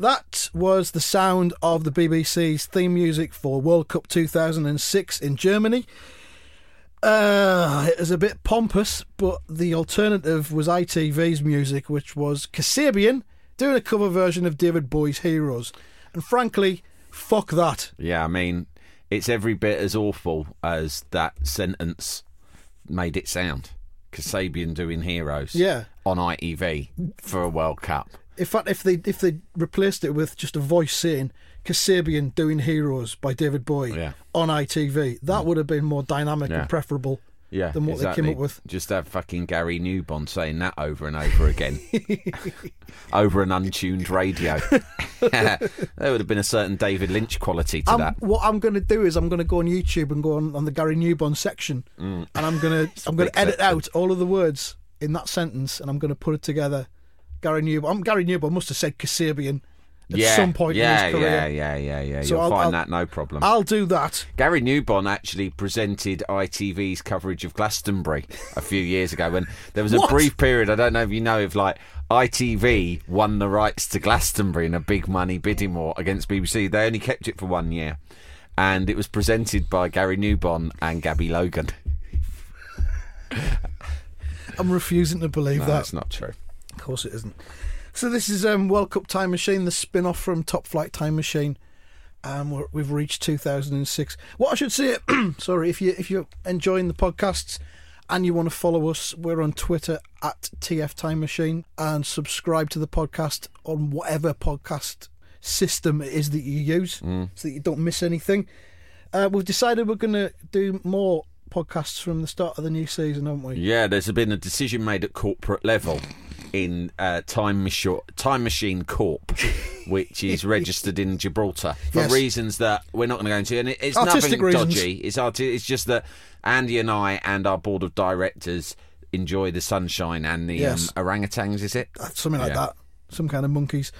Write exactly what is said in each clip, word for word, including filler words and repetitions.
That was the sound of the B B C's theme music for World Cup two thousand six in Germany. Uh, it was a bit pompous, but the alternative was I T V's music, which was Kasabian doing a cover version of David Bowie's Heroes. And frankly, fuck that. Yeah, I mean, it's every bit as awful as that sentence made it sound. Kasabian doing Heroes yeah. on I T V for a World Cup. In fact, if they if they replaced it with just a voice saying Kasabian doing Heroes by David Bowie yeah. on I T V, that would have been more dynamic yeah. and preferable yeah, than what exactly. they came up with. Just have fucking Gary Newbon saying that over and over again. Over an untuned radio. There would have been a certain David Lynch quality to I'm, that. What I'm going to do is I'm going to go on YouTube and go on, on the Gary Newbon section mm. and I'm going to I'm going to edit sentence. out all of the words in that sentence and I'm going to put it together. Gary Newbon, um, Gary Newbon must have said Kasabian at yeah, some point yeah, in his career. Yeah, yeah, yeah, yeah. So You'll I'll, find I'll, that no problem. I'll do that. Gary Newbon actually presented I T V's coverage of Glastonbury a few years ago when there was a what? brief period, I don't know if you know, if like I T V won the rights to Glastonbury in a big money bidding war against B B C. They only kept it for one year. And it was presented by Gary Newbon and Gabby Logan. I'm refusing to believe no, that. That's not true. Of course it isn't. So this is um, World Cup Time Machine, the spin-off from Top Flight Time Machine, and um, we've reached two thousand six. What I should say, sorry, if you if you're enjoying the podcasts and you want to follow us, we're on Twitter at T F Time Machine, and subscribe to the podcast on whatever podcast system it is that you use, mm. so that you don't miss anything. Uh, we've decided we're going to do more podcasts from the start of the new season, haven't we? Yeah, there's been a decision made at corporate level. In uh, Time, Machi- Time Machine Corp, which is registered in Gibraltar for yes. reasons that we're not going to go into. And it, it's Artistic nothing reasons. dodgy. It's, art- it's just that Andy and I and our board of directors enjoy the sunshine and the yes. um, orangutans, is it? Something like yeah. that. Some kind of monkeys.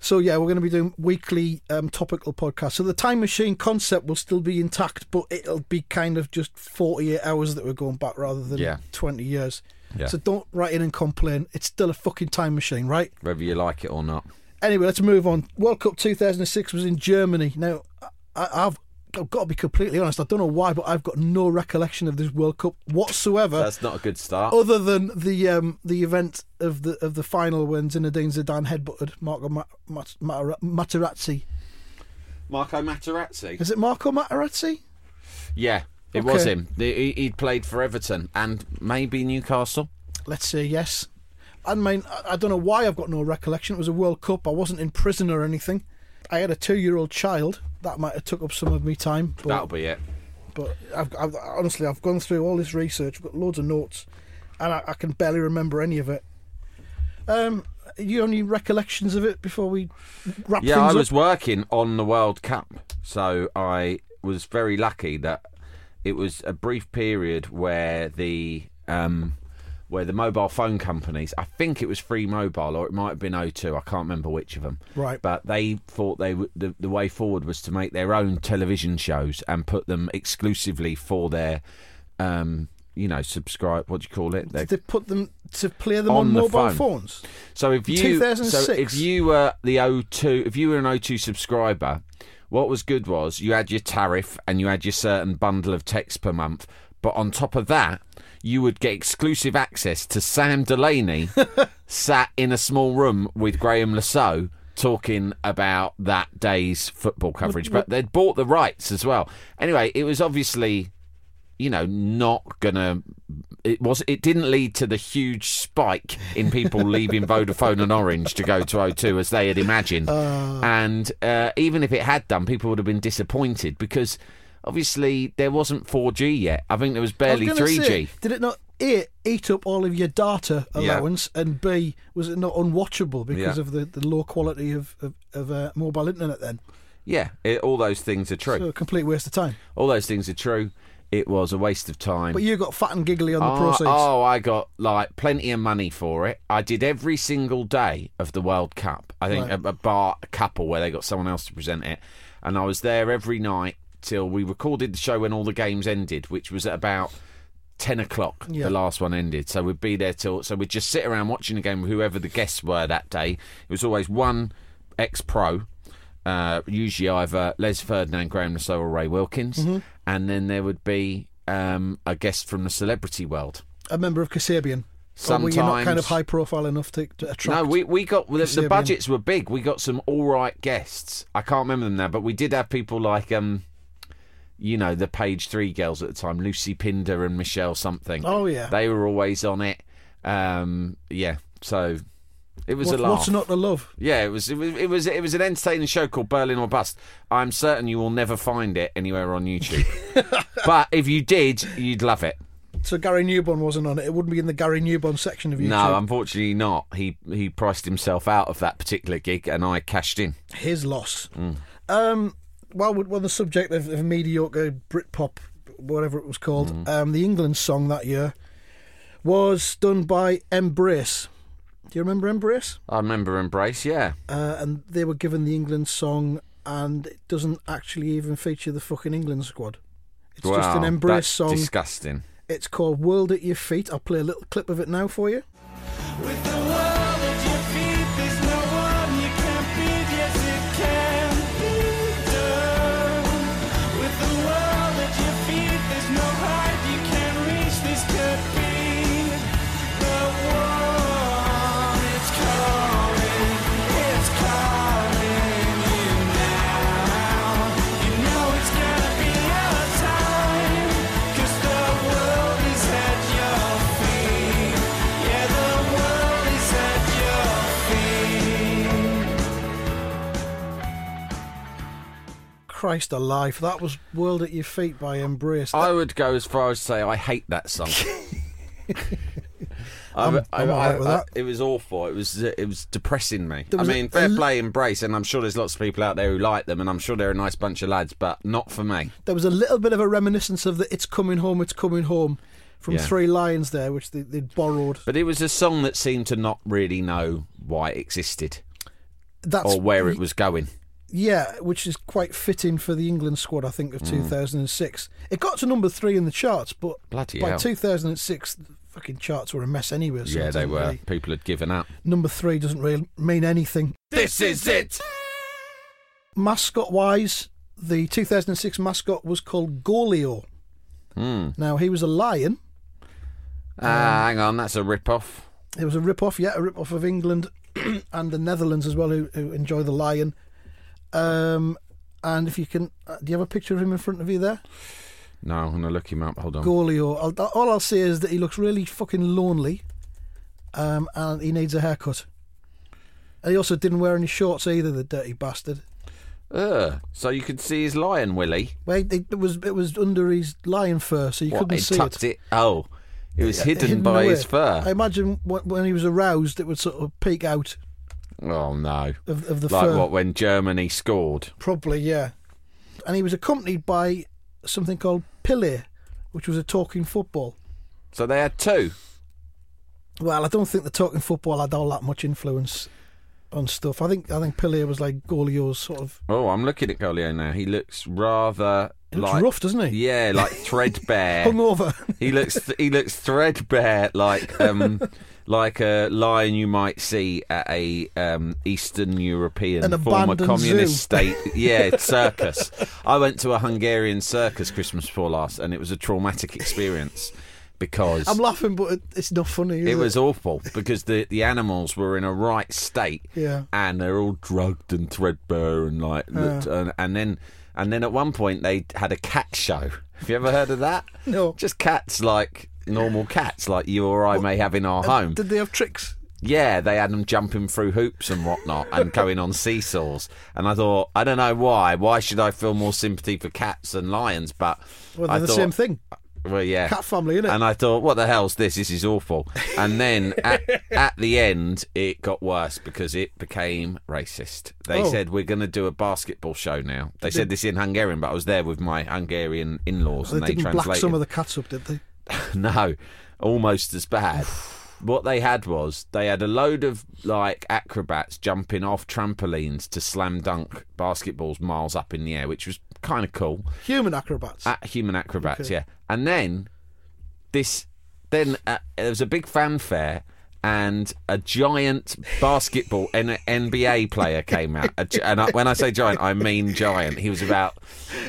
So, yeah, we're going to be doing weekly um, topical podcasts. So the Time Machine concept will still be intact, but it'll be kind of just forty-eight hours that we're going back rather than yeah. twenty years. Yeah. So don't write in and complain. It's still a fucking time machine, right? Whether you like it or not. Anyway, let's move on. World Cup two thousand six was in Germany. Now, I, I've, I've got to be completely honest. I don't know why, but I've got no recollection of this World Cup whatsoever. That's not a good start. Other than the um, the event of the of the final when Zinedine Zidane headbutted Marco Ma- Ma- Ma- Materazzi. Marco Materazzi? Is it Marco Materazzi? Yeah. It okay. was him. He, he'd played for Everton and maybe Newcastle. Let's say yes. I mean, I don't know why I've got no recollection. It was a World Cup. I wasn't in prison or anything. I had a two-year-old child. That might have took up some of my time. But, That'll be it. But I've, I've, honestly, I've gone through all this research. I've got loads of notes, and I, I can barely remember any of it. Um, you only recollections of it before we wrap yeah, things I up? Yeah, I was working on the World Cup, so I was very lucky that it was a brief period where the um, where the mobile phone companies, I think it was Free Mobile or it might have been O two, I can't remember which of them. Right. But they thought they w- the, the way forward was to make their own television shows and put them exclusively for their, um, you know, subscribe. What do you call it? They, Did they put them to play them on, on the mobile phone. phones. So if you, two thousand six. So if you were the O two, if you were an O two subscriber. What was good was you had your tariff and you had your certain bundle of text per month, but on top of that, you would get exclusive access to Sam Delaney sat in a small room with Graham Le Saux talking about that day's football coverage. But they'd bought the rights as well. Anyway, it was obviously, you know, not gonna. It was. It didn't lead to the huge spike in people leaving Vodafone and Orange to go to O two as they had imagined. Uh. And uh, even if it had done, people would have been disappointed because obviously there wasn't four G yet. I think there was barely I was gonna three G. Say, did it not A, eat up all of your data allowance, yeah. and B, was it not unwatchable because yeah. of the, the low quality of of, of uh, mobile internet then? Yeah, it, all those things are true. So a complete waste of time. All those things are true. It was a waste of time. But you got fat and giggly on the oh, proceeds. Oh, I got like plenty of money for it. I did every single day of the World Cup. I think right. a, a bar, a couple where they got someone else to present it. And I was there every night till we recorded the show when all the games ended, which was at about ten o'clock, yeah. the last one ended. So we'd be there till... So we'd just sit around watching the game with whoever the guests were that day. It was always one ex-pro, uh, usually either Les Ferdinand, Graham Le Saux or Ray Wilkins. Mm-hmm. And then there would be um, a guest from the celebrity world. A member of Kasabian. Sometimes. Or were you not kind of high profile enough to, to attract? No, we, we got... The, the budgets were big. We got some all right guests. I can't remember them now, but we did have people like... Um, you know, the Page Three girls at the time, Lucy Pinder and Michelle something. Oh, yeah. They were always on it. Um, yeah, so... It was what, a laugh. What's not to love? Yeah, it was, it was. It was. It was an entertaining show called Berlin or Bust. I'm certain you will never find it anywhere on YouTube. But if you did, you'd love it. So Gary Newbon wasn't on it. It wouldn't be in the Gary Newbon section of YouTube. No, unfortunately not. He he priced himself out of that particular gig, and I cashed in. His loss. Mm. Um. Well, well, the subject of, of mediocre Britpop, whatever it was called, mm. um, the England song that year was done by Embrace. Do you remember Embrace? I remember Embrace, yeah. Uh, and they were given the England song, and it doesn't actually even feature the fucking England squad. It's wow, just an Embrace that's song. Disgusting. It's called World at Your Feet. I'll play a little clip of it now for you. With the world at your feet, there's no one you can beat. Yes, it can be done. With the world at your feet, there's no height you can reach. This could be the world. Christ alive, that was World at Your Feet by Embrace. That... I would go as far as to say I hate that song. I'm, I'm I, I, right I, with I, that. It was awful. It was it was depressing me. Was I mean, a, fair a, play Embrace, and I'm sure there's lots of people out there who like them, and I'm sure they're a nice bunch of lads, but not for me. There was a little bit of a reminiscence of the It's Coming Home, It's Coming Home from yeah. Three Lions there, which they, they'd borrowed. But it was a song that seemed to not really know why it existed. That's, or where it was going. Yeah, which is quite fitting for the England squad, I think, of mm. two thousand six. It got to number three in the charts, but bloody by hell. two thousand six, the fucking charts were a mess anyway. So yeah, they were. Really. People had given up. Number three doesn't really mean anything. This is it! Mascot-wise, the two thousand six mascot was called Goleo. Mm. Now, he was a lion. Ah, uh, um, hang on, that's a rip-off. It was a rip-off, yeah, a rip-off of England and the Netherlands as well, who, who enjoy the lion. Um, and if you can, uh, do you have a picture of him in front of you there? No, I'm going to look him up. Hold on. Goleo. I'll, all I'll say is that he looks really fucking lonely, um, and he needs a haircut. And he also didn't wear any shorts either, the dirty bastard. Uh, so you could see his lion willy. Well, it was it was under his lion fur, so you what, couldn't see it. What, he tucked it? Oh, it was it, hidden, hidden by away. His fur. I imagine when he was aroused, it would sort of peek out. Oh no! Of, of the like fur. What when Germany scored? Probably, yeah. And he was accompanied by something called Pille, which was a talking football. So they had two. Well, I don't think the talking football had all that much influence on stuff. I think I think Pille was like Goleo's sort of. Oh, I'm looking at Goleo now. He looks rather. He looks like, rough, doesn't he? Yeah, like threadbare. Hungover. He looks th- he looks threadbare, like um, like a lion you might see at a um, Eastern European former communist zoo. State. Yeah, circus. I went to a Hungarian circus Christmas before last, and it was a traumatic experience because... I'm laughing, but it's not funny, is it? It was awful, because the, the animals were in a right state, yeah, and they're all drugged and threadbare and like... Yeah. And, and then and then at one point they had a cat show. Have you ever heard of that? No. Just cats like normal cats, like you or I well, may have in our home. Did they have tricks? Yeah, they had them jumping through hoops and whatnot and going on seesaws. And I thought, I don't know why. Why should I feel more sympathy for cats than lions? But well, they're I the thought, same thing. Well, yeah. Cat family, innit? And I thought, what the hell's this? This is awful. And then at, at the end, it got worse because it became racist. They oh. said, we're going to do a basketball show now. They, they said this in Hungarian, but I was there with my Hungarian in-laws, well, and they, they translated. They didn't black some of the cats up, did they? No, almost as bad. What they had was they had a load of like acrobats jumping off trampolines to slam dunk basketballs miles up in the air, which was kind of cool. Human acrobats. Uh, human acrobats, okay. Yeah. And then this, then uh, there was a big fanfare, and a giant basketball N- N B A player came out. A, and I, when I say giant, I mean giant. He was about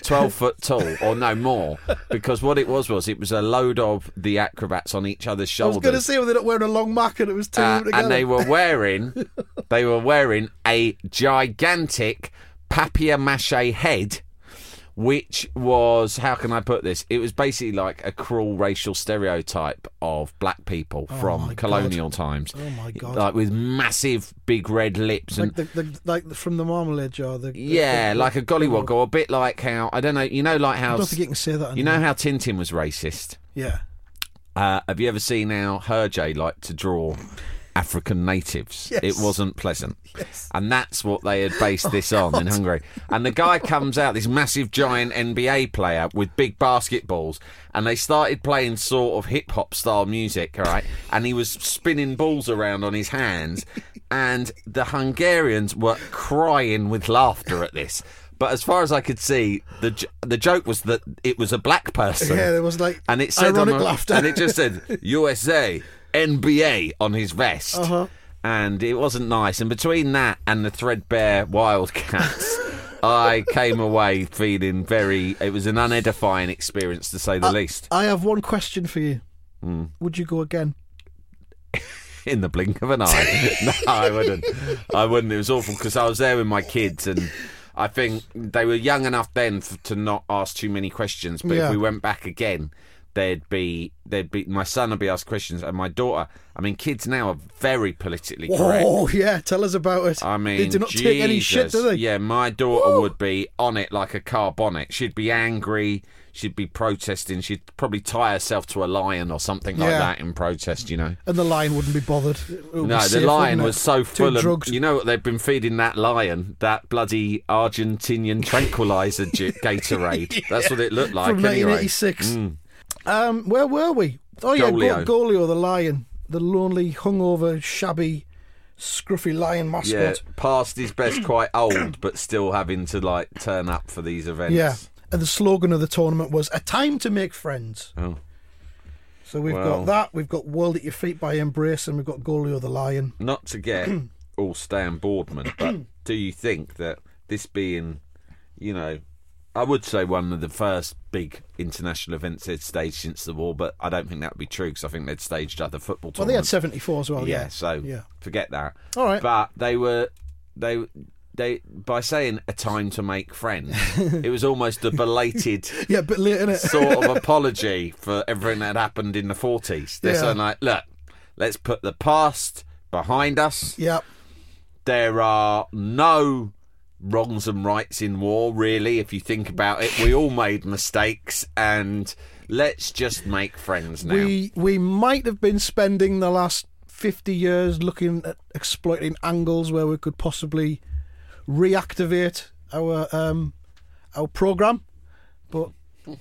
twelve foot tall, or no more, because what it was was it was a load of the acrobats on each other's shoulders. I was going to say whether they were wearing a long mac, and it was two uh, together. And they were wearing, they were wearing a gigantic papier-mâché head, which was, how can I put this? It was basically like a cruel racial stereotype of black people oh from colonial God. times. Oh my God! Like with massive big red lips, like and the, the, like from the marmalade jar. The, the, yeah, the, like a gollywog, or a bit like how I don't know. You know, like how I don't think you can say that. You know how Tintin was racist. Yeah. Uh, have you ever seen how Hergé liked to draw African natives? Yes. It wasn't pleasant. Yes. And that's what they had based this oh, on God. in Hungary. And the guy comes out, this massive giant N B A player with big basketballs, and they started playing sort of hip-hop style music, right? And he was spinning balls around on his hands, and the Hungarians were crying with laughter at this. But as far as I could see, the jo- the joke was that it was a black person. Yeah, there was like and it said ironic on a, laughter. And it just said, U S A N B A on his vest, uh-huh. and it wasn't nice. And between that and the threadbare Wildcats, I came away feeling very... It was an unedifying experience, to say the I, least. I have one question for you. Mm. Would you go again? In the blink of an eye. No, I wouldn't. I wouldn't. It was awful, because I was there with my kids, and I think they were young enough then f- to not ask too many questions, but yeah. if we went back again... There'd be, there'd be, my son would be asked questions, and my daughter. I mean, kids now are very politically correct. Oh yeah, tell us about it. I mean, they do not Jesus. take any shit, do they? Yeah, my daughter Whoa. would be on it like a car bonnet. She'd be angry. She'd be protesting. She'd probably tie herself to a lion or something yeah. like that in protest, you know. And the lion wouldn't be bothered. No, be safe, the lion was so full of drugged. You know what they've been feeding that lion? That bloody Argentinian tranquilizer Gatorade. Yeah. That's what it looked like. From nineteen eighty-six. Anyway. Mm. Um, where were we? Oh yeah, Goleo. Go- Goleo the lion, the lonely, hungover, shabby, scruffy lion mascot. Yeah, past his best, quite old, but still having to like turn up for these events. Yeah, and the slogan of the tournament was "A time to make friends." Oh, so we've well, got that. We've got "World at Your Feet" by Embrace, and we've got Goleo the lion. Not to get all Stan Boardman, but do you think that this being, you know? I would say one of the first big international events they'd staged since the war, but I don't think that would be true, because I think they'd staged other football tournaments. Well, they had seventy-four as well, yeah. yeah. So yeah. forget that. All right. But they were, they, they by saying a time to make friends, it was almost a belated yeah, but late, isn't it? sort of apology for everything that happened in the forties. They're yeah. saying, like, look, let's put the past behind us. Yep. There are no... wrongs and rights in war, really, if you think about it. We all made mistakes, and let's just make friends now. We we might have been spending the last fifty years looking at exploiting angles where we could possibly reactivate our um, our programme, but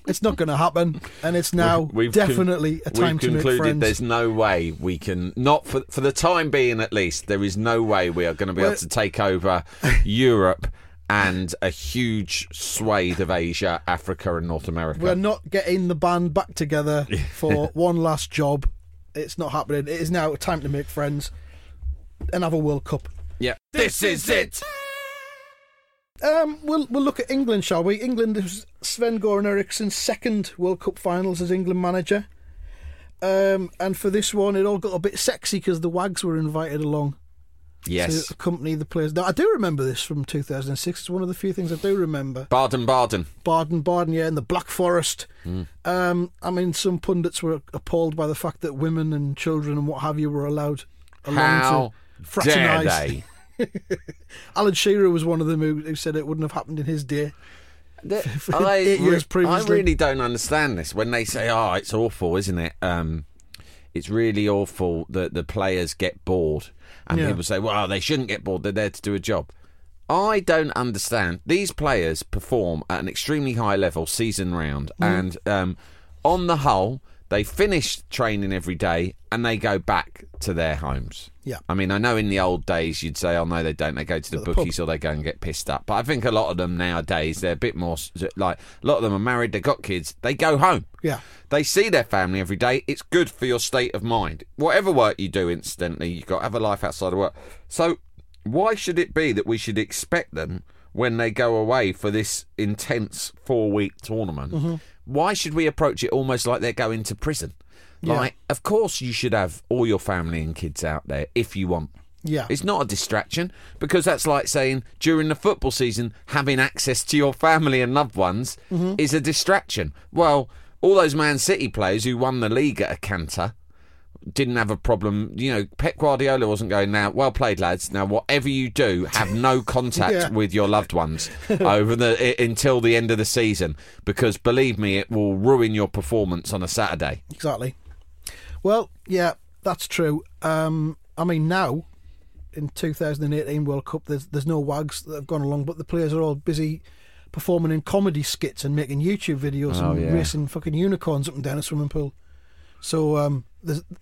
it's not going to happen, and it's now we've definitely con- a time to make friends. We've concluded there's no way we can, not for for the time being at least, there is no way we are going to be well, able to take over Europe and a huge swathe of Asia, Africa and North America. We're not getting the band back together for one last job. It's not happening. It is now a time to make friends and have a World Cup. Yeah. This is it! Um, we'll we'll look at England, shall we? England is Sven-Göran Eriksson's second World Cup finals as England manager. Um, and for this one, it all got a bit sexy because the Wags were invited along. Yes. To accompany the players. Now, I do remember this from two thousand six. It's one of the few things I do remember. Baden-Baden. Baden-Baden, yeah, in the Black Forest. Mm. Um, I mean, some pundits were appalled by the fact that women and children and what have you were allowed along How to fraternise. Dare they? Alan Shearer was one of them who, who said it wouldn't have happened in his day. I, years I really don't understand this when they say, oh, it's awful, isn't it? Um, it's really awful that the players get bored. And yeah. people say, well, they shouldn't get bored, they're there to do a job. I don't understand. These players perform at an extremely high level season round. Mm. And um, on the whole, they finish training every day and they go back to their homes. Yeah. I mean, I know in the old days you'd say, oh, no, they don't. They go to the, the bookies pub. Or they go and get pissed up. But I think a lot of them nowadays, they're a bit more, like, a lot of them are married, they've got kids, they go home. Yeah. They see their family every day. It's good for your state of mind. Whatever work you do, incidentally, you've got to have a life outside of work. So why should it be that we should expect them when they go away for this intense four-week tournament? Mm-hmm. Why should we approach it almost like they're going to prison? Yeah. Like, of course you should have all your family and kids out there if you want. Yeah. It's not a distraction, because that's like saying during the football season having access to your family and loved ones mm-hmm. is a distraction. Well, all those Man City players who won the league at a canter didn't have a problem. You know, Pep Guardiola wasn't going, now, well played, lads. Now, whatever you do, have no contact yeah. with your loved ones over the it, until the end of the season, because believe me, it will ruin your performance on a Saturday. Exactly. Well, yeah, that's true. Um, I mean, now in two thousand eighteen World Cup, there's there's no Wags that have gone along, but the players are all busy performing in comedy skits and making YouTube videos oh, and yeah. racing fucking unicorns up and down a swimming pool. So um,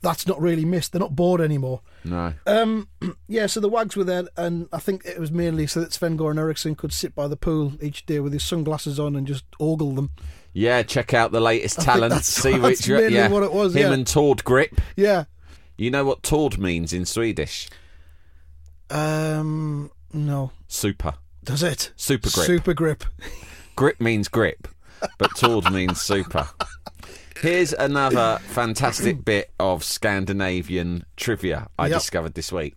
that's not really missed. They're not bored anymore. No. Um, yeah, so the Wags were there, and I think it was mainly so that Sven-Göran Eriksson could sit by the pool each day with his sunglasses on and just ogle them. Yeah, check out the latest I talent. That's, see that's which, mainly yeah, what it was. Him yeah. and Tord Grip. Yeah. You know what Tord means in Swedish? Um, no. Super. Does it? Super grip. Super grip. Grip means grip, but Tord means super. Here's another fantastic bit of Scandinavian trivia I yep. discovered this week.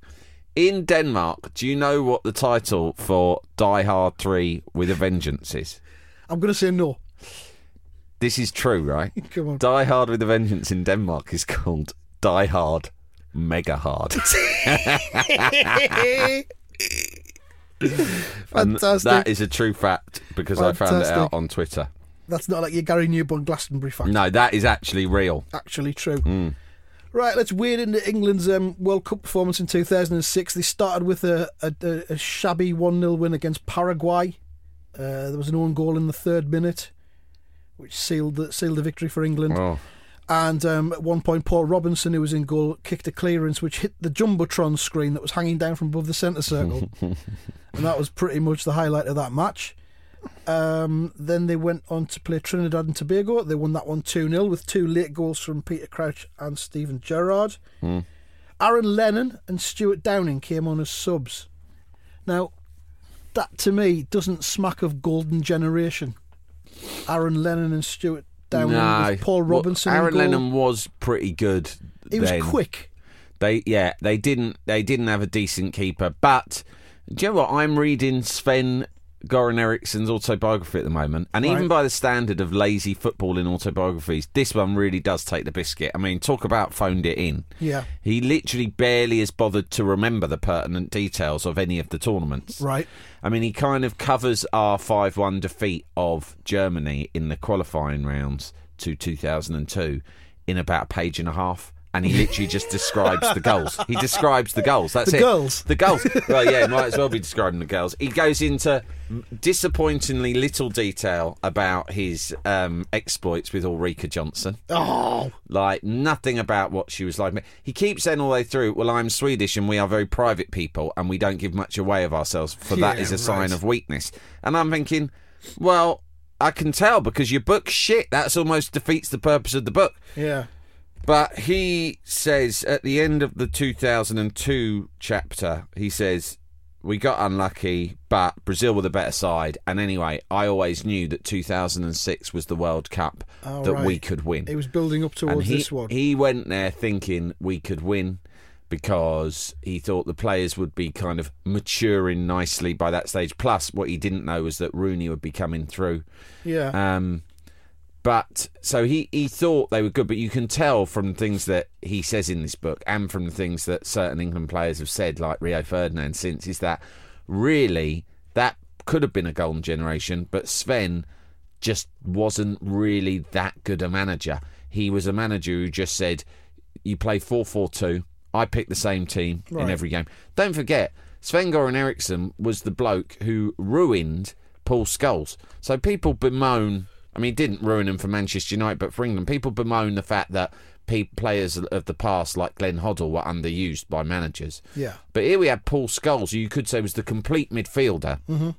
In Denmark, do you know what the title for Die Hard three with a Vengeance is? I'm going to say no. This is true, right? Come on. Die Hard with a Vengeance in Denmark is called Die Hard Mega Hard. Fantastic. That is a true fact because Fantastic. I found it out on Twitter. That's not like your Gary Newbon Glastonbury fact. No, that is actually real. Actually true. Mm. Right, let's wade into England's um, World Cup performance in two thousand six. They started with a, a, a shabby one nil win against Paraguay. Uh, there was an own goal in the third minute, which sealed the, sealed the victory for England. Oh. And um, at one point, Paul Robinson, who was in goal, kicked a clearance which hit the Jumbotron screen that was hanging down from above the centre circle. And that was pretty much the highlight of that match. Um, then they went on to play Trinidad and Tobago. They won that one two nil with two late goals from Peter Crouch and Steven Gerrard. Mm. Aaron Lennon and Stuart Downing came on as subs. Now, that to me doesn't smack of golden generation. Aaron Lennon and Stuart Downing no. with Paul Robinson. Well, Aaron Lennon was pretty good. He was quick. They yeah, they didn't they didn't have a decent keeper. But do you know what? I'm reading Sven Göran Eriksson's autobiography at the moment, and right. even by the standard of lazy footballing autobiographies, this one really does take the biscuit. I mean, talk about phoned it in. Yeah, he literally barely has bothered to remember the pertinent details of any of the tournaments. Right. I mean, he kind of covers our five one defeat of Germany in the qualifying rounds to two thousand two in about a page and a half. And he literally just describes the goals. He describes the goals. That's the it. The goals. The goals. Well, yeah, might as well be describing the goals. He goes into disappointingly little detail about his um, exploits with Ulrika Johnson. Oh! Like, nothing about what she was like. He keeps saying all the way through, well, I'm Swedish and we are very private people and we don't give much away of ourselves, for yeah, that is a right. sign of weakness. And I'm thinking, well, I can tell because your book's shit. That's almost defeats the purpose of the book. Yeah. But he says, at the end of the two thousand two chapter, he says, we got unlucky, but Brazil were the better side. And anyway, I always knew that two thousand six was the World Cup oh, that right. we could win. It was building up towards he, this one. He went there thinking we could win because he thought the players would be kind of maturing nicely by that stage. Plus, what he didn't know was that Rooney would be coming through. Yeah. Um, but so he, he thought they were good, but you can tell from things that he says in this book and from things that certain England players have said, like Rio Ferdinand since, is that really that could have been a golden generation, but Sven just wasn't really that good a manager. He was a manager who just said, you play four four two, I pick the same team right. in every game. Don't forget, Sven-Göran Eriksson was the bloke who ruined Paul Scholes. So people bemoan... I mean, it didn't ruin him for Manchester United, but for England, people bemoan the fact that pe- players of the past like Glenn Hoddle were underused by managers. Yeah. But here we had Paul Scholes, who you could say was the complete midfielder. Mm-hmm.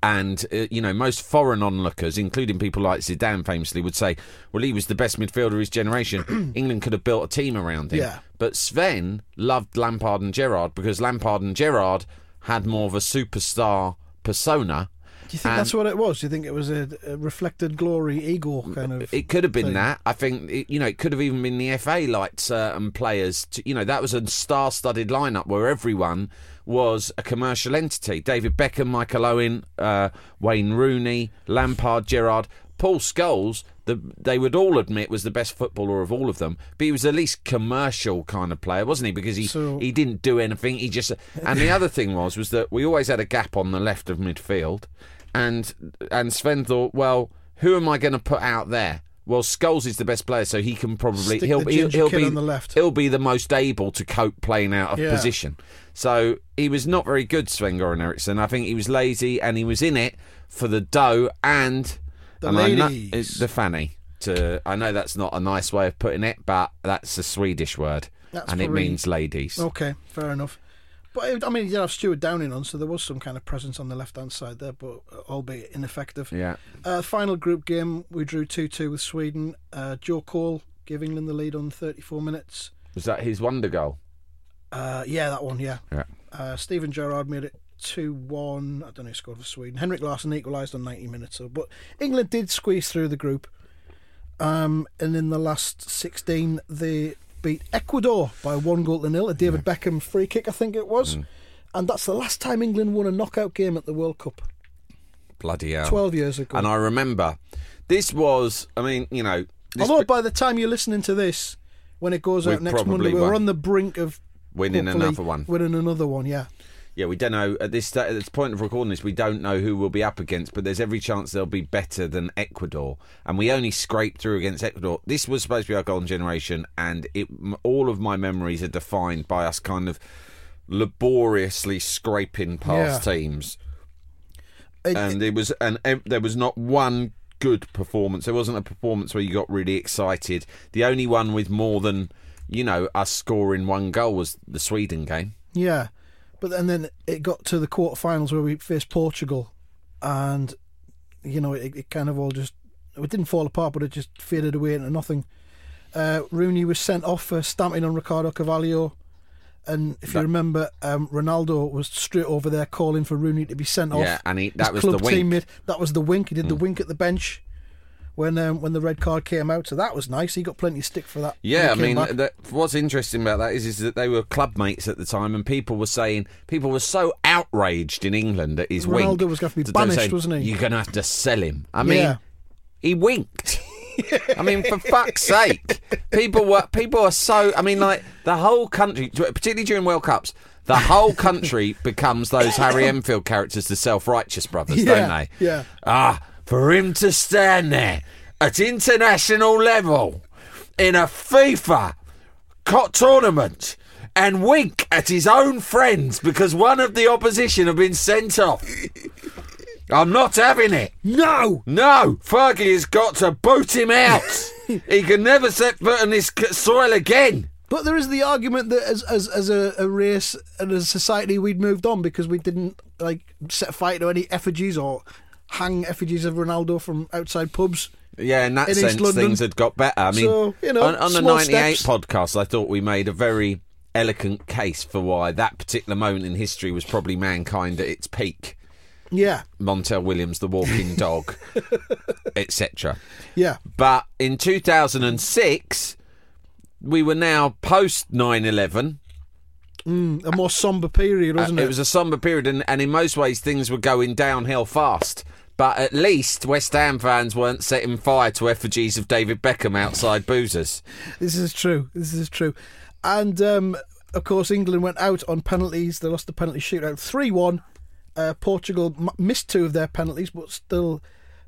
And, uh, you know, most foreign onlookers, including people like Zidane famously, would say, well, he was the best midfielder of his generation. England could have built a team around him. Yeah. But Sven loved Lampard and Gerrard because Lampard and Gerrard had more of a superstar persona. Do you think and that's what it was? Do you think it was a, a reflected glory ego kind of? It could have been thing? that. I think it, you know it could have even been the F A liked certain players. To, you know that was a star-studded lineup where everyone was a commercial entity. David Beckham, Michael Owen, uh, Wayne Rooney, Lampard, Gerrard, Paul Scholes. The, they would all admit was the best footballer of all of them, but he was the least commercial kind of player, wasn't he? Because he, so, he didn't do anything. He just and the other thing was was that we always had a gap on the left of midfield. And and Sven thought, well, who am I going to put out there? Well, Scholes is the best player, so he can probably he'll, he'll, he'll be on the left. He'll be the most able to cope playing out of yeah. position. So he was not very good, Sven-Göran Eriksson. I think he was lazy, and he was in it for the dough and the and ladies. I know, the fanny. To I know that's not a nice way of putting it, but that's a Swedish word, that's and it means ladies. Okay, fair enough. But, I mean, he did have Stuart Downing on, so there was some kind of presence on the left-hand side there, but albeit ineffective. Yeah. Uh, final group game, we drew two two with Sweden. Uh, Joe Cole gave England the lead on thirty-four minutes. Was that his wonder goal? Uh, yeah, that one, yeah. yeah. Uh, Steven Gerrard made it two one. I don't know who scored for Sweden. Henrik Larsson equalised on ninety minutes. So, but England did squeeze through the group. Um, and in the last sixteen, they... beat Ecuador by one goal to nil, a David yeah. Beckham free kick, I think it was. Mm. And that's the last time England won a knockout game at the World Cup. Bloody hell. twelve years ago. And I remember, this was, I mean, you know... Although by the time you're listening to this, when it goes out next Monday, we're won. on the brink of... Winning another one. Winning another one, yeah. Yeah, we don't know, at this, at this point of recording this, we don't know who we'll be up against, but there's every chance they'll be better than Ecuador. And we only scraped through against Ecuador. This was supposed to be our golden generation, and it, all of my memories are defined by us kind of laboriously scraping past yeah. teams. It, and it was, and there was not one good performance. There wasn't a performance where you got really excited. The only one with more than, you know, us scoring one goal was the Sweden game. Yeah. But and then it got to the quarterfinals where we faced Portugal, and you know it, it kind of all just it didn't fall apart, but it just faded away into nothing. Uh, Rooney was sent off for stamping on Ricardo Carvalho, and if that, you remember, um, Ronaldo was straight over there calling for Rooney to be sent yeah, off. Yeah, and he, that His was club the wink. Teammate, that was the wink. He did mm. the wink at the bench. When um, when the red card came out, so that was nice. He got plenty of stick for that. Yeah, I mean, that, what's interesting about that is is that they were club mates at the time, and people were saying people were so outraged in England at his Ronaldo wink. Ronaldo was going to be banished, saying, wasn't he? You're going to have to sell him. I mean, yeah. he winked. I mean, for fuck's sake, people were people are so. I mean, like the whole country, particularly during World Cups. The whole country becomes those Harry Enfield characters, the self-righteous brothers, yeah, don't they? Yeah. Ah, for him to stand there at international level in a FIFA tournament and wink at his own friends because one of the opposition have been sent off. I'm not having it. No. No. Fergie has got to boot him out. He can never set foot on this soil again. But there is the argument that as as, as a, a race and as a society we'd moved on because we didn't like set fire to any effigies or hang effigies of Ronaldo from outside pubs. Yeah, in that in sense, things had got better. I mean, so, you know, on, on the ninety-eight steps. podcast, I thought we made a very eloquent case for why that particular moment in history was probably mankind at its peak. Yeah. Montel Williams, the walking dog, et cetera. Yeah. But in two thousand six, we were now post nine eleven. Mm, a more sombre period, wasn't uh, it? It was a sombre period, and, and in most ways things were going downhill fast. But at least West Ham fans weren't setting fire to effigies of David Beckham outside Boozers. This is true. This is true. And, um, of course, England went out on penalties. They lost the penalty shootout three one. Uh, Portugal m- missed two of their penalties, but still,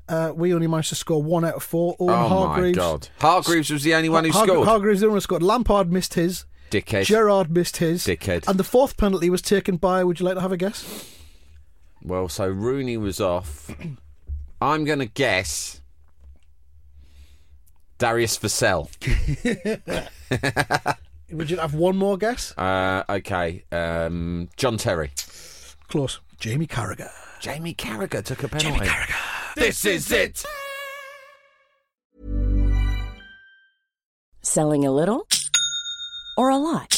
uh, we only managed to score one out of four. Owen oh, Hargreaves. my God. Hargreaves was the only one who Har- scored. Hargreaves was the only one who scored. Lampard missed his. Dickhead. Gerrard missed his. Dickhead. And the fourth penalty was taken by, would you like to have a guess? Well, so Rooney was off. I'm going to guess Darius Vassell. Would you have one more guess? Uh, okay. Um, John Terry. Close. Jamie Carragher. Jamie Carragher took a penalty. Jamie Carragher. This is it. Selling a little or a lot?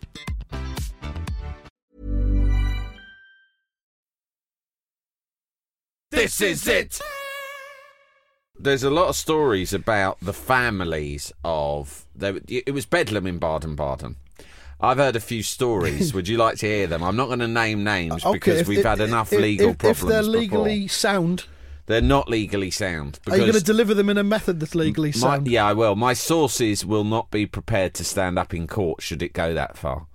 This is it. There's a lot of stories about the families of... They, it was Bedlam in Baden-Baden. I've heard a few stories. Would you like to hear them? I'm not going to name names okay, because if, we've if, had enough if, legal if, problems before. If they're legally before. sound... They're not legally sound. Are you going to deliver them in a method that's legally sound? My, yeah, I will. My sources will not be prepared to stand up in court should it go that far.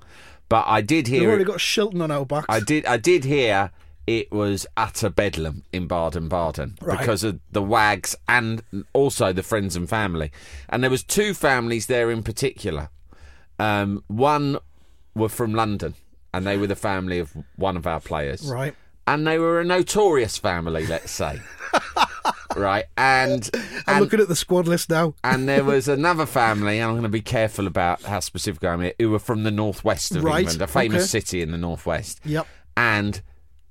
But I did hear... We've already got Shilton on our backs. I did, I did hear... It was utter bedlam in Baden-Baden right. because of the WAGs and also the friends and family. And there was two families there in particular. Um, one were from London, and they were the family of one of our players. Right. And they were a notorious family, let's say. right. And, and I'm looking at the squad list now. and there was another family, and I'm going to be careful about how specific I'm here, who were from the northwest of right. England, a famous okay. city in the northwest. Yep. And...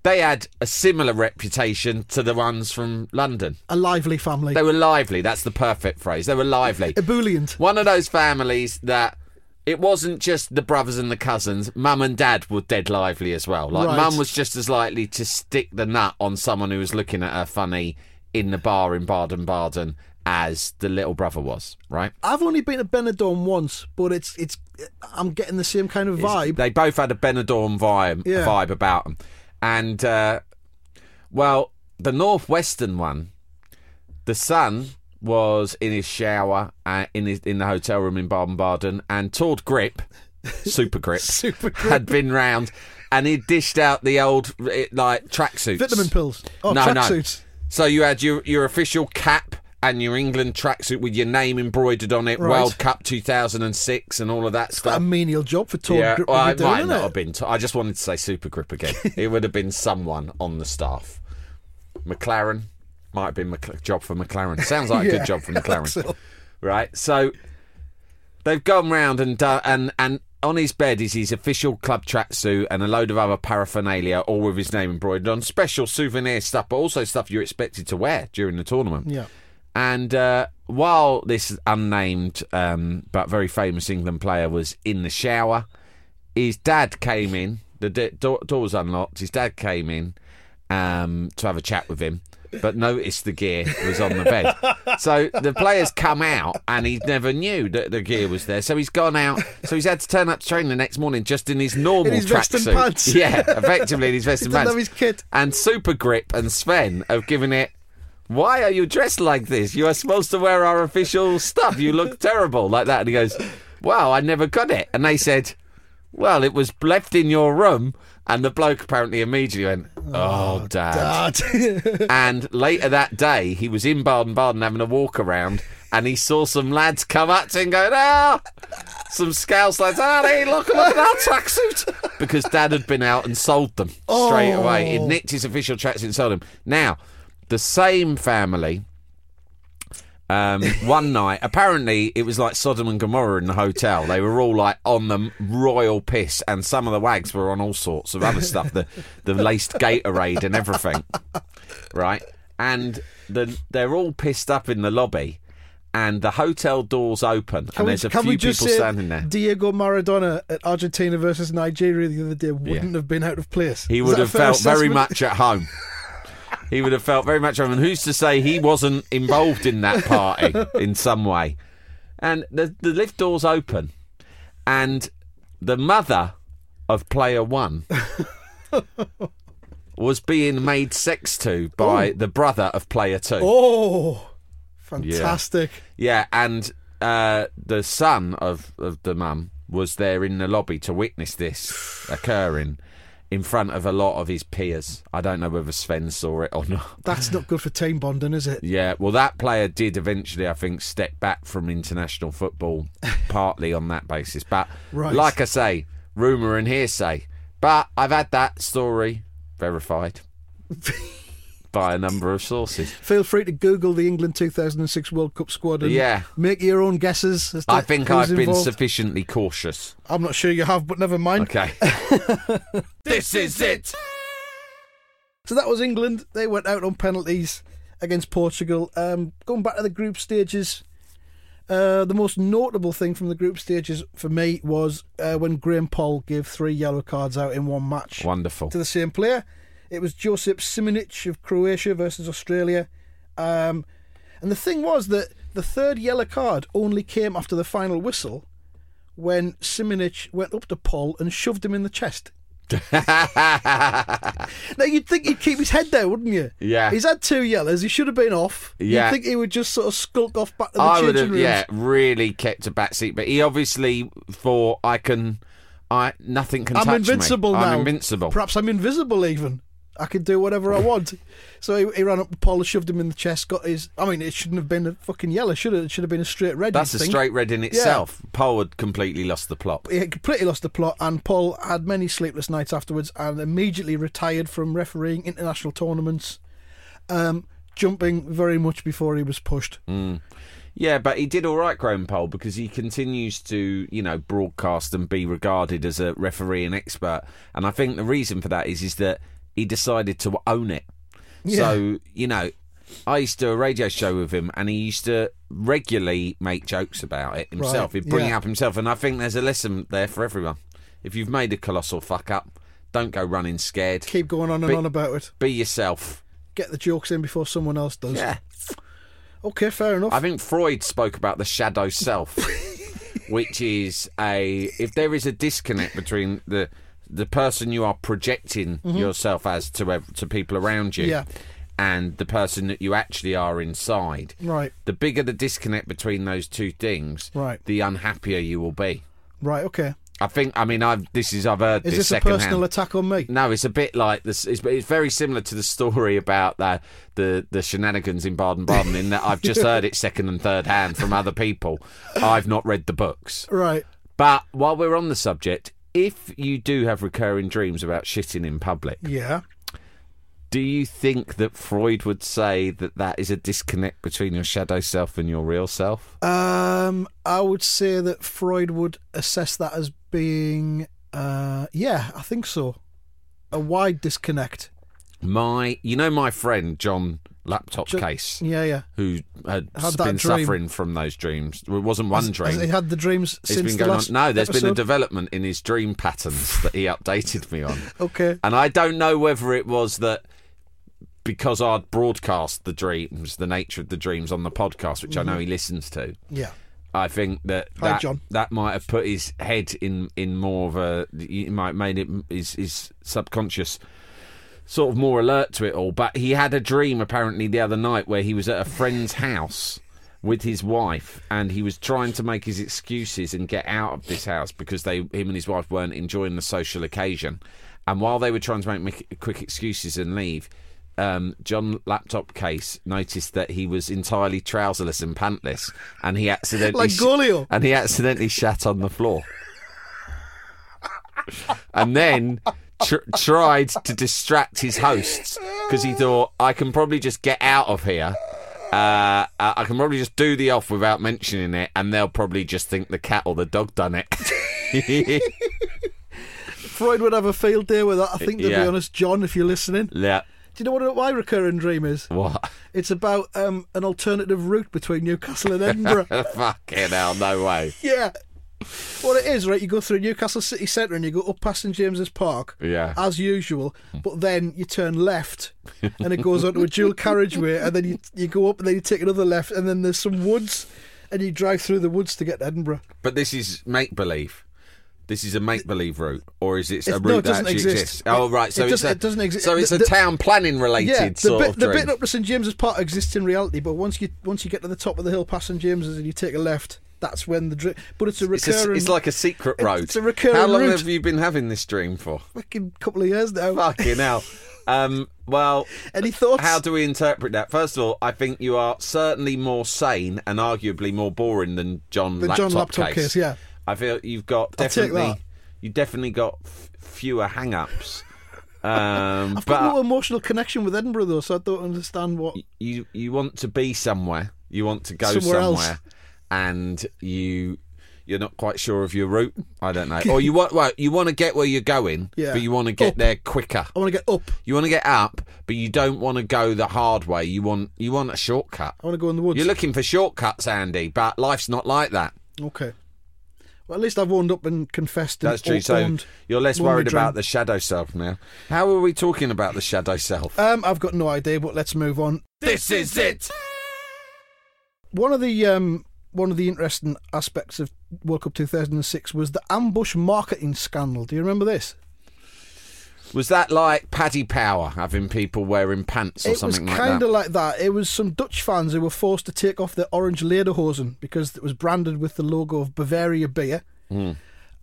They had a similar reputation to the ones from London. A lively family. They were lively. That's the perfect phrase. They were lively. Ebullient. One of those families that it wasn't just the brothers and the cousins. Mum and dad were dead lively as well. Like right. Mum was just as likely to stick the nut on someone who was looking at her funny in the bar in Baden-Baden as the little brother was. Right. I've only been to Benidorm once, but it's it's. I'm getting the same kind of vibe. It's, they both had a Benidorm vibe, yeah. vibe about them. And, uh, well, the northwestern one, the son was in his shower uh, in his, in the hotel room in Baden-Baden, and Tord Grip, Super Grip, Super Grip, had been round, and he dished out the old, like, tracksuits. Vitamin pills. Oh, no, tracksuits. No. So you had your, your official cap and your England tracksuit with your name embroidered on it, right. World Cup two thousand six and all of that it's stuff. It's a menial job for Tord yeah, Grip. Well, it doing, might not it? have been. T- I just wanted to say Super Grip again. It would have been someone on the staff. McLaren. Might have been a Mc- job for McLaren. Sounds like yeah, a good job for McLaren. So. Right, so they've gone round and done, and, and on his bed is his official club tracksuit and a load of other paraphernalia, all with his name embroidered on. Special souvenir stuff, but also stuff you're expected to wear during the tournament. Yeah. And uh, while this unnamed um, but very famous England player was in the shower, his dad came in. The d- door, door was unlocked. His dad came in um, to have a chat with him. but noticed the gear was on the bed. So the player's come out and he never knew that the gear was there. So he's gone out. So he's had to turn up to train the next morning just in his normal tracksuit. In his vest and pants. Yeah, effectively in his vest and pants. He doesn't know his kid. And Super Grip and Sven have given it, why are you dressed like this? You are supposed to wear our official stuff. You look terrible like that. And he goes, wow, I never got it. And they said, well, it was left in your room. And the bloke apparently immediately went, oh, oh Dad. Dad. And later that day, he was in Baden-Baden having a walk around, and he saw some lads come up to him going, ah, oh, some Scouse lads, ah, oh, they look at our tracksuit. Because Dad had been out and sold them oh. straight away. He nicked his official tracksuit and sold them. Now, the same family, um, one night, apparently it was like Sodom and Gomorrah in the hotel. They were all like on the royal piss, and some of the wags were on all sorts of other stuff, the, the laced Gatorade and everything, right? And the, they're all pissed up in the lobby, and the hotel doors open, can and we, there's a few people standing there. Diego Maradona at Argentina versus Nigeria the other day wouldn't yeah. have been out of place. He Is would have felt assessment? very much at home. He would have felt very much, I mean, who's to say he wasn't involved in that party in some way? And the, the lift doors open, and the mother of player one was being made sex to by Ooh. the brother of player two. Oh, fantastic. Yeah, yeah and uh, the son of, of the mum was there in the lobby to witness this occurring. In front of a lot of his peers. I don't know whether Sven saw it or not. That's not good for team bonding, is it? Yeah, well, that player did eventually, I think, step back from international football, partly on that basis. But right. like I say, rumour and hearsay. But I've had that story verified by a number of sources. Feel free to Google the England two thousand six World Cup squad and yeah. make your own guesses. As to I think I've involved. been sufficiently cautious. I'm not sure you have, but never mind. Okay. This is it! So that was England. They went out on penalties against Portugal. Um, going back to the group stages, uh, the most notable thing from the group stages for me was uh, when Graham Poll gave three yellow cards out in one match. Wonderful. To the same player. It was Josip Simonic of Croatia versus Australia. Um, and the thing was that the third yellow card only came after the final whistle when Simonic went up to Poll and shoved him in the chest. Now you'd think he'd keep his head there, wouldn't you? Yeah. He's had two yellows. He should have been off. Yeah. You'd think he would just sort of skulk off back to the I changing would have, rooms. Yeah, really kept a back seat. But he obviously thought I can, I nothing can I'm touch me. I'm invincible now. I'm invincible. Perhaps I'm invisible even. I can do whatever I want. So he, he ran up to Paul, shoved him in the chest, got his... I mean, it shouldn't have been a fucking yellow, should it? It should have been a straight red. That's a think. straight red in itself. Yeah. Paul had completely lost the plot. He had completely lost the plot, and Paul had many sleepless nights afterwards and immediately retired from refereeing international tournaments, um, jumping very much before he was pushed. Mm. Yeah, but he did all right, Graham Poll, because he continues to, you know, broadcast and be regarded as a referee and expert. And I think the reason for that is is that he decided to own it. Yeah. So, you know, I used to do a radio show with him, and he used to regularly make jokes about it himself. Right. He'd bring yeah. it up himself, and I think there's a lesson there for everyone. If you've made a colossal fuck-up, don't go running scared. Keep going on and be, on about it. Be yourself. Get the jokes in before someone else does. Yeah. Okay, fair enough. I think Freud spoke about the shadow self, which is a... If there is a disconnect between the... the person you are projecting mm-hmm. yourself as to to people around you yeah. and the person that you actually are inside. Right. The bigger the disconnect between those two things, right. the unhappier you will be. Right, okay. I think, I mean, I've this is I've heard is this, this secondhand. Is this a personal attack on me? No, it's a bit like this. It's, it's very similar to the story about the the, the shenanigans in Baden-Baden in that I've just heard it second and third hand from other people. I've not read the books. Right. But while we're on the subject... If you do have recurring dreams about shitting in public, yeah, do you think that Freud would say that that is a disconnect between your shadow self and your real self? Um, I would say that Freud would assess that as being, uh, yeah, I think so, a wide disconnect. My, you know, my friend John Laptop John, Case, yeah, yeah, who had, had been suffering from those dreams. Well, it wasn't one has, dream. Has he had the dreams it's since been going the last on. No, there's episode? been a development in his dream patterns that he updated me on. Okay, and I don't know whether it was that because I'd broadcast the dreams, the nature of the dreams on the podcast, which mm-hmm. I know he listens to. Yeah. I think that Hi, that, John. that might have put his head in, in more of a... It might have made it, his, his subconscious sort of more alert to it all. But he had a dream, apparently, the other night where he was at a friend's house with his wife, and he was trying to make his excuses and get out of this house because they, him and his wife weren't enjoying the social occasion. And while they were trying to make quick excuses and leave... Um, John Laptop Case noticed that he was entirely trouserless and pantless, and he accidentally like Goleo. and he accidentally shat on the floor, and then tr- tried to distract his hosts because he thought, I can probably just get out of here. Uh, I can probably just do the off without mentioning it, and they'll probably just think the cat or the dog done it. Freud would have a field day with that. I think, to yeah. be honest, John, if you're listening, yeah. Do you know what my recurring dream is? What? It's about um, an alternative route between Newcastle and Edinburgh. Fucking hell, no way. Yeah. Well, it is, right? You go through Newcastle city centre and you go up past St James's Park, yeah. as usual, but then you turn left and it goes onto a dual carriageway, and then you, you go up and then you take another left, and then there's some woods, and you drive through the woods to get to Edinburgh. But this is make-believe. This is a make-believe route, or is it a route no, it that actually exist. exists? Oh, right, so it, it's, a, it doesn't exi- so it's the, the, a town planning-related yeah, sort bit, of dream. The bit up to St James's Park exists in reality, but once you once you get to the top of the hill past St James's and you take a left, that's when the dream... But it's a recurring... It's, a, it's like a secret road. It's a recurring How long route. have you been having this dream for? Fucking couple of years now. Fucking hell. Um, well... Any thoughts? How do we interpret that? First of all, I think you are certainly more sane and arguably more boring than John the Laptop John Laptop Case. Case, yeah. I feel you've got definitely you definitely got f- fewer hang-ups. Um, I've got no emotional connection with Edinburgh though, so I don't understand what you you want to be somewhere. You want to go somewhere, somewhere and you you're not quite sure of your route. I don't know. Or you want well, you want to get where you're going, yeah. but you want to get up. there quicker. I want to get up. You want to get up, but you don't want to go the hard way. You want you want a shortcut. I want to go in the woods. You're looking for shortcuts, Andy, but life's not like that. Okay. Well, at least I've warmed up and confessed. And that's true. So you're less worried about the shadow self now. How are we talking about the shadow self? Um, I've got no idea, but let's move on. This is it. One of the um, one of the interesting aspects of World Cup two thousand six was the ambush marketing scandal. Do you remember this? Was that like Paddy Power having people wearing pants or it something like that? It was kind of like that. It was some Dutch fans who were forced to take off their orange lederhosen because it was branded with the logo of Bavaria beer. Mm.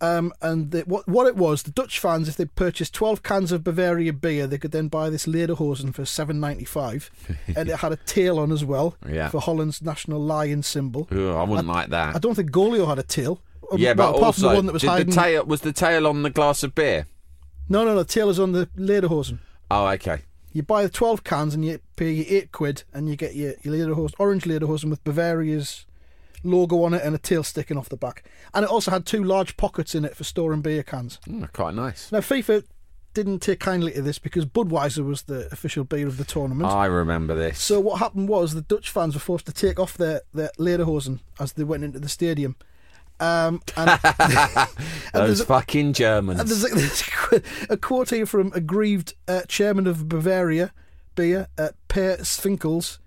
Um, and they, what, what it was, the Dutch fans, if they purchased twelve cans of Bavaria beer, they could then buy this lederhosen for seven ninety-five, and it had a tail on as well yeah. for Holland's national lion symbol. Ooh, I wouldn't I, like that. I don't think Goleo had a tail. Yeah, but, but apart also, from the one that was, did hiding... the tail, was the tail on the glass of beer? No, no, no, the tail is on the lederhosen. Oh, okay. You buy the twelve cans and you pay your eight quid and you get your, your lederhosen, orange lederhosen with Bavaria's logo on it and a tail sticking off the back. And it also had two large pockets in it for storing beer cans. Mm, quite nice. Now, FIFA didn't take kindly to this because Budweiser was the official beer of the tournament. I remember this. So what happened was the Dutch fans were forced to take off their, their lederhosen as they went into the stadium. Um, and, and Those a, fucking Germans. And there's a, there's a quote here from aggrieved uh, chairman of Bavaria beer, uh, Per Svinkels,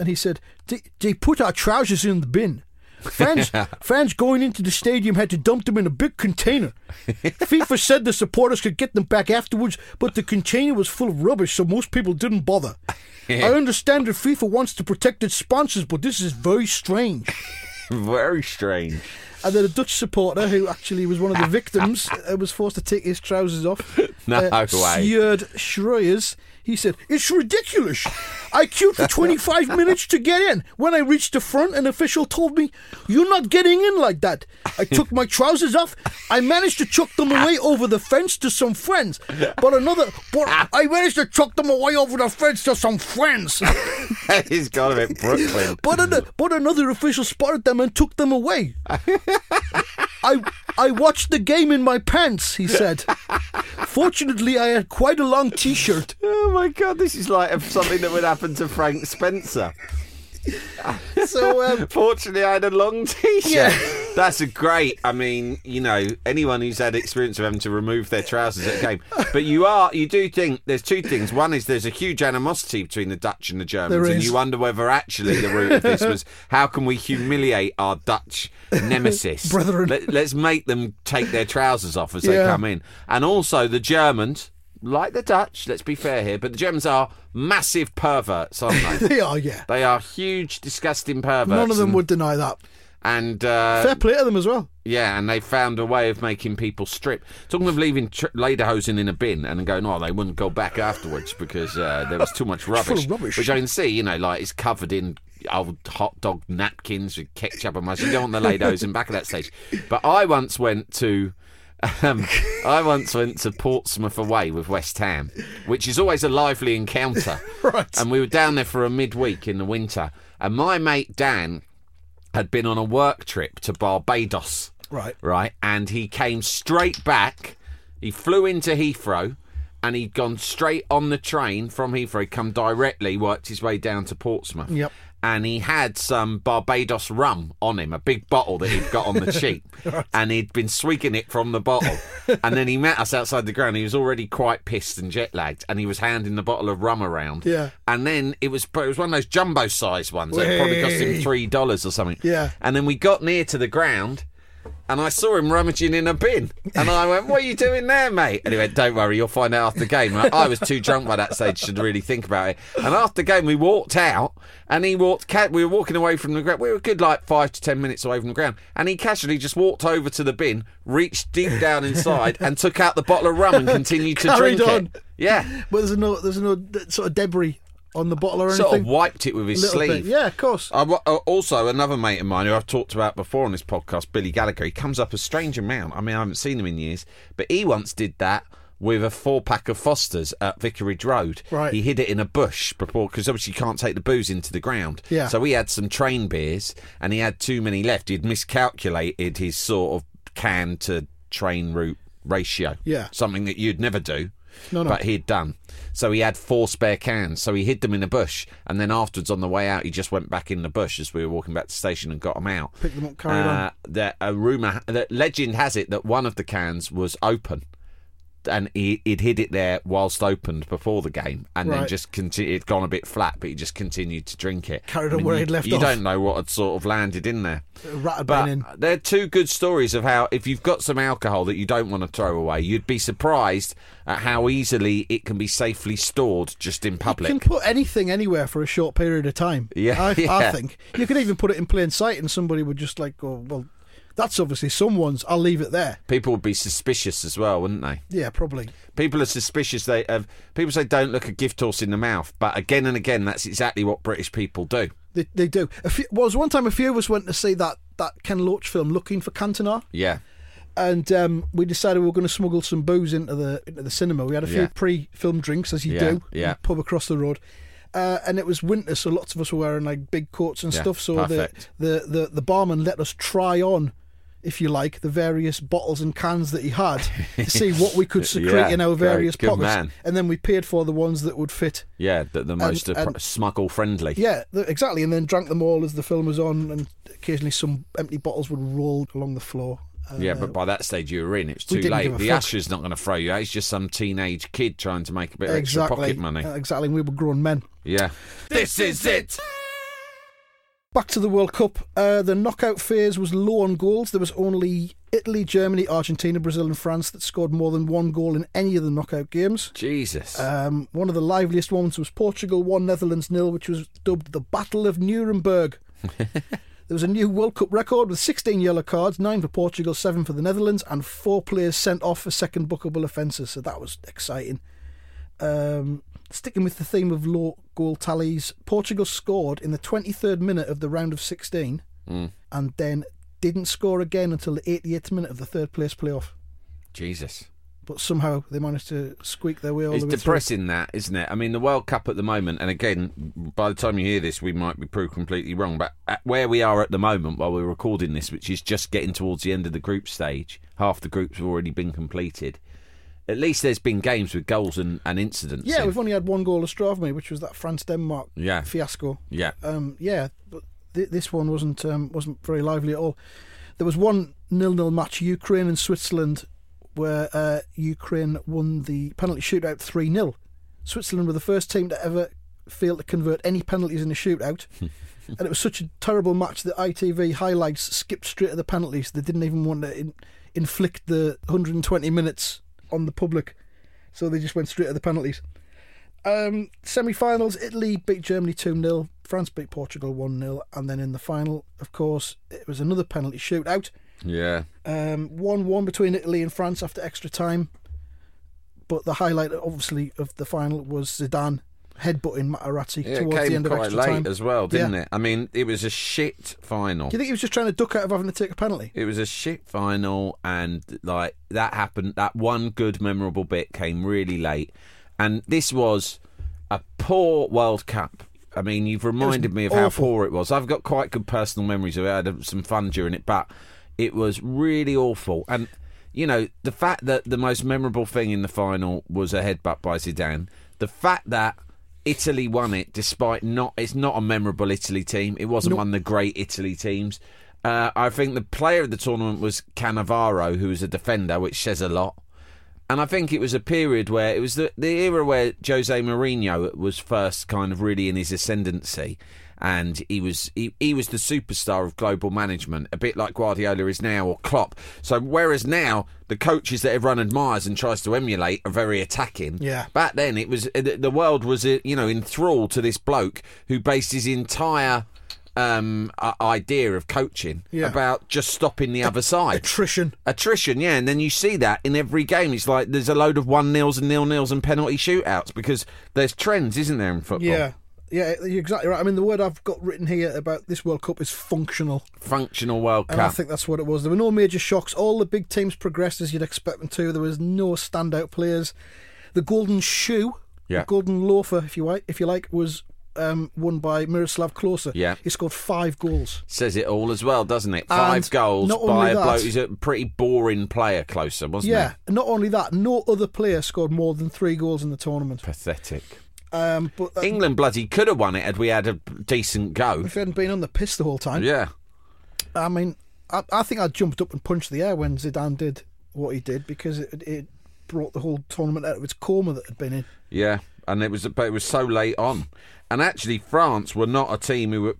and he said, they, they put our trousers in the bin. Fans, fans going into the stadium had to dump them in a big container. FIFA said the supporters could get them back afterwards, but the container was full of rubbish, so most people didn't bother. I understand that FIFA wants to protect its sponsors, but this is very strange. Very strange. And then a Dutch supporter who actually was one of the victims uh, was forced to take his trousers off. No uh, way. Stuart Schreuyers. He said, "It's ridiculous. I queued for twenty-five minutes to get in. When I reached the front, an official told me, 'You're not getting in like that.' I took my trousers off. I managed to chuck them away over the fence to some friends. But another, but I managed to chuck them away over the fence to some friends." He's got him in Brooklyn. But, an, but another official spotted them and took them away. I I watched the game in my pants," he said. "Fortunately, I had quite a long T-shirt." Oh my God, this is like something that would happen to Frank Spencer. So, um, fortunately, I had a long T-shirt. Yeah. That's a great. I mean, you know, anyone who's had experience of having to remove their trousers at a game. But you are, you do think there's two things. One is there's a huge animosity between the Dutch and the Germans, and you wonder whether actually the root of this was how can we humiliate our Dutch nemesis, brethren? Let, let's make them take their trousers off as yeah. they come in, and also the Germans. Like the Dutch, let's be fair here, but the Germans are massive perverts, aren't they? They are, yeah. They are huge, disgusting perverts. None of them and, would deny that. And uh, fair play to them as well. Yeah, and they found a way of making people strip. Talking of leaving tr- lederhosen in a bin and going, oh, they wouldn't go back afterwards because uh, there was too much rubbish, rubbish, which I can see, you know, like it's covered in old hot dog napkins with ketchup and mustard. You don't want the lederhosen back at that stage. But I once went to... Um, I once went to Portsmouth away with West Ham, which is always a lively encounter. Right. And we were down there for a midweek in the winter. And my mate Dan had been on a work trip to Barbados. Right. Right. And he came straight back. He flew into Heathrow and he'd gone straight on the train from Heathrow. He'd come directly, worked his way down to Portsmouth. Yep. And he had some Barbados rum on him, a big bottle that he'd got on the cheap. Right. And he'd been swigging it from the bottle. And then he met us outside the ground. He was already quite pissed and jet-lagged, and he was handing the bottle of rum around. Yeah. And then it was, it was one of those jumbo-sized ones. It probably cost him three dollars or something. Yeah. And then we got near to the ground, and I saw him rummaging in a bin. And I went, what are you doing there, mate? And he went, don't worry, you'll find out after the game. I was too drunk by that stage to really think about it. And after the game, we walked out, and he walked. We were walking away from the ground. We were a good, like, five to ten minutes away from the ground. And he casually just walked over to the bin, reached deep down inside, and took out the bottle of rum and continued to drink on. It. Yeah. But there's no, there's no sort of debris on the bottle or anything? Sort of wiped it with his sleeve. Bit. Yeah, of course. I, also, another mate of mine who I've talked about before on this podcast, Billy Gallagher, he comes up a strange amount. I mean, I haven't seen him in years, but he once did that with a four-pack of Fosters at Vicarage Road. Right. He hid it in a bush before, because obviously you can't take the booze into the ground. Yeah. So he had some train beers, and he had too many left. He'd miscalculated his sort of can-to-train route ratio. Yeah. Something that you'd never do. No, no. But he'd done. So he had four spare cans. So he hid them in a bush. And then afterwards, on the way out, he just went back in the bush as we were walking back to the station and got them out. Picked them up, carried uh, on. That a rumour, that legend has it that one of the cans was open. And he, he'd hid it there whilst opened before the game. And right. then just continued. It'd gone a bit flat, but he just continued to drink it. Carried I mean, on where he'd left you off. You don't know what had sort of landed in there. Ratted but in. They're two good stories of how, if you've got some alcohol that you don't want to throw away, you'd be surprised at how easily it can be safely stored just in public. You can put anything anywhere for a short period of time. Yeah. I, yeah. I think. You could even put it in plain sight and somebody would just like go, well... That's obviously someone's. I'll leave it there. People would be suspicious as well, wouldn't they? Yeah, probably. People are suspicious. They have, people say don't look a gift horse in the mouth, but again and again, that's exactly what British people do. They, they do. A few, well, was one time a few of us went to see that, that Ken Loach film, Looking for Cantona. Yeah. And um, we decided we were going to smuggle some booze into the into the cinema. We had a few yeah. pre-film drinks, as you yeah, do, yeah. pub across the road. Uh, and it was winter, so lots of us were wearing like big coats and yeah, stuff. So the, the, the, the barman let us try on, if you like, the various bottles and cans that he had to see what we could secrete yeah, in our various great, pockets. Man. And then we paid for the ones that would fit. Yeah, the, the most and, and, smuggle-friendly. Yeah, the, exactly. And then drank them all as the film was on, and occasionally some empty bottles would roll along the floor. Uh, yeah, but by that stage you were in. It was too late. The usher's not going to throw you out. It's just some teenage kid trying to make a bit of exactly. extra pocket money. Uh, exactly, and we were grown men. Yeah. This is it! Back to the World Cup. Uh, the knockout phase was low on goals. There was only Italy, Germany, Argentina, Brazil and France that scored more than one goal in any of the knockout games. Jesus. Um, one of the liveliest ones was Portugal one, Netherlands nil, which was dubbed the Battle of Nuremberg. There was a new World Cup record with sixteen yellow cards, nine for Portugal, seven for the Netherlands, and four players sent off for second bookable offences. So that was exciting. Um, sticking with the theme of low goal tallies, Portugal scored in the twenty-third minute of the round of sixteen mm. and then didn't score again until the eighty-eighth minute of the third place playoff. Jesus. But somehow they managed to squeak their way all it's the way through. It's depressing that, isn't it? I mean, the World Cup at the moment, and again, by the time you hear this, we might be proved completely wrong, but at where we are at the moment while we're recording this, which is just getting towards the end of the group stage, half the groups have already been completed, at least there's been games with goals and, and incidents. Yeah, in. We've only had one goal astray of me, which was that France-Denmark yeah. fiasco. Yeah. Um, yeah, but th- this one wasn't um, wasn't very lively at all. There was one nil-nil match, Ukraine and Switzerland, where uh, Ukraine won the penalty shootout three nil. Switzerland were the first team to ever fail to convert any penalties in a shootout. And it was such a terrible match that I T V highlights skipped straight to the penalties. They didn't even want to in- inflict the one hundred twenty minutes on the public. So they just went straight to the penalties. Um, semi-finals, Italy beat Germany two nil, France beat Portugal one nil, and then in the final, of course, it was another penalty shootout. Yeah. Um, one one between Italy and France after extra time. But the highlight, obviously, of the final was Zidane headbutting Materazzi yeah, towards the end of extra time. It came quite late as well, didn't yeah. it? I mean, it was a shit final. Do you think he was just trying to duck out of having to take a penalty? It was a shit final, and like that happened. That one good, memorable bit came really late, and this was a poor World Cup. I mean, you've reminded me of awful. how poor it was. I've got quite good personal memories of it. I had some fun during it, but it was really awful. And you know, the fact that the most memorable thing in the final was a headbutt by Zidane. The fact that Italy won it, despite not... It's not a memorable Italy team. It wasn't nope. one of the great Italy teams. Uh, I think the player of the tournament was Cannavaro, who was a defender, which says a lot. And I think it was a period where... It was the, the era where Jose Mourinho was first kind of really in his ascendancy. And he was he, he was the superstar of global management, a bit like Guardiola is now, or Klopp. So whereas now the coaches that everyone admires and tries to emulate are very attacking, yeah. back then it was the world was you know enthralled to this bloke who based his entire um, idea of coaching yeah. about just stopping the a- other side. Attrition. Attrition, yeah. And then you see that in every game. It's like there's a load of one-nils and nil-nils and penalty shootouts because there's trends, isn't there, in football? Yeah. Yeah, you're exactly right. I mean, the word I've got written here about this World Cup is functional. Functional World Cup. And I think that's what it was. There were no major shocks. All the big teams progressed as you'd expect them to. There was no standout players. The golden shoe, yeah. the golden loafer, if you like, if you like was um, won by Miroslav Klose. Yeah. He scored five goals. Says it all as well, doesn't it? Five and goals by that, a bloke who's a pretty boring player, Klose, wasn't yeah, he? Yeah, not only that, no other player scored more than three goals in the tournament. Pathetic. Um, but that, England bloody could have won it had we had a decent go. If we hadn't been on the piss the whole time. Yeah. I mean, I, I think I jumped up and punched the air when Zidane did what he did because it, it brought the whole tournament out of its coma that it had been in. Yeah, and it was, but it was so late on. And actually, France were not a team who were...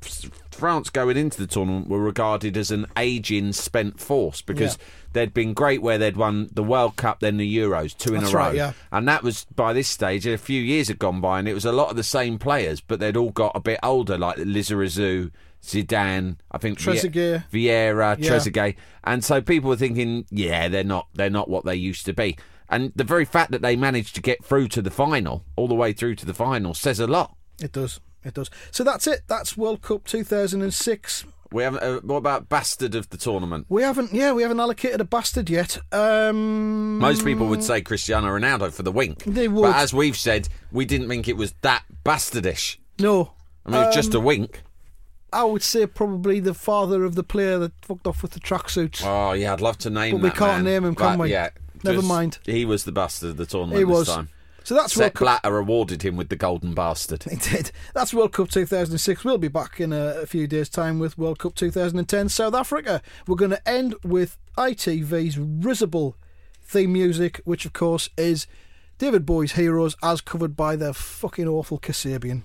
France going into the tournament were regarded as an ageing, spent force because yeah. they'd been great where they'd won the World Cup, then the Euros, two in That's a row. Right, yeah. And that was, by this stage, a few years had gone by and it was a lot of the same players, but they'd all got a bit older, like Lizarazu, Zidane, I think... Trezeguet. Vieira, yeah. Trezeguet. And so people were thinking, yeah, they're not, they're not what they used to be. And the very fact that they managed to get through to the final, all the way through to the final, says a lot. It does. It does. So that's it. That's World Cup two thousand six. We haven't. Uh, what about bastard of the tournament? We haven't. Yeah, we haven't allocated a bastard yet. Um, Most people would say Cristiano Ronaldo for the wink. They would. But as we've said, we didn't think it was that bastardish. No. I mean, um, it's just a wink. I would say probably the father of the player that fucked off with the tracksuits. Oh yeah, I'd love to name. But that we can't man. name him, can but, we? Yeah. Never just, mind. He was the bastard of the tournament. He this was. time. So that's Sepp Blatter awarded him with the golden bastard. He did. That's World Cup two thousand six. We'll be back in a, a few days' time with World Cup two thousand ten South Africa. We're going to end with I T V's risible theme music, which of course is David Bowie's Heroes, as covered by their fucking awful Kasabian.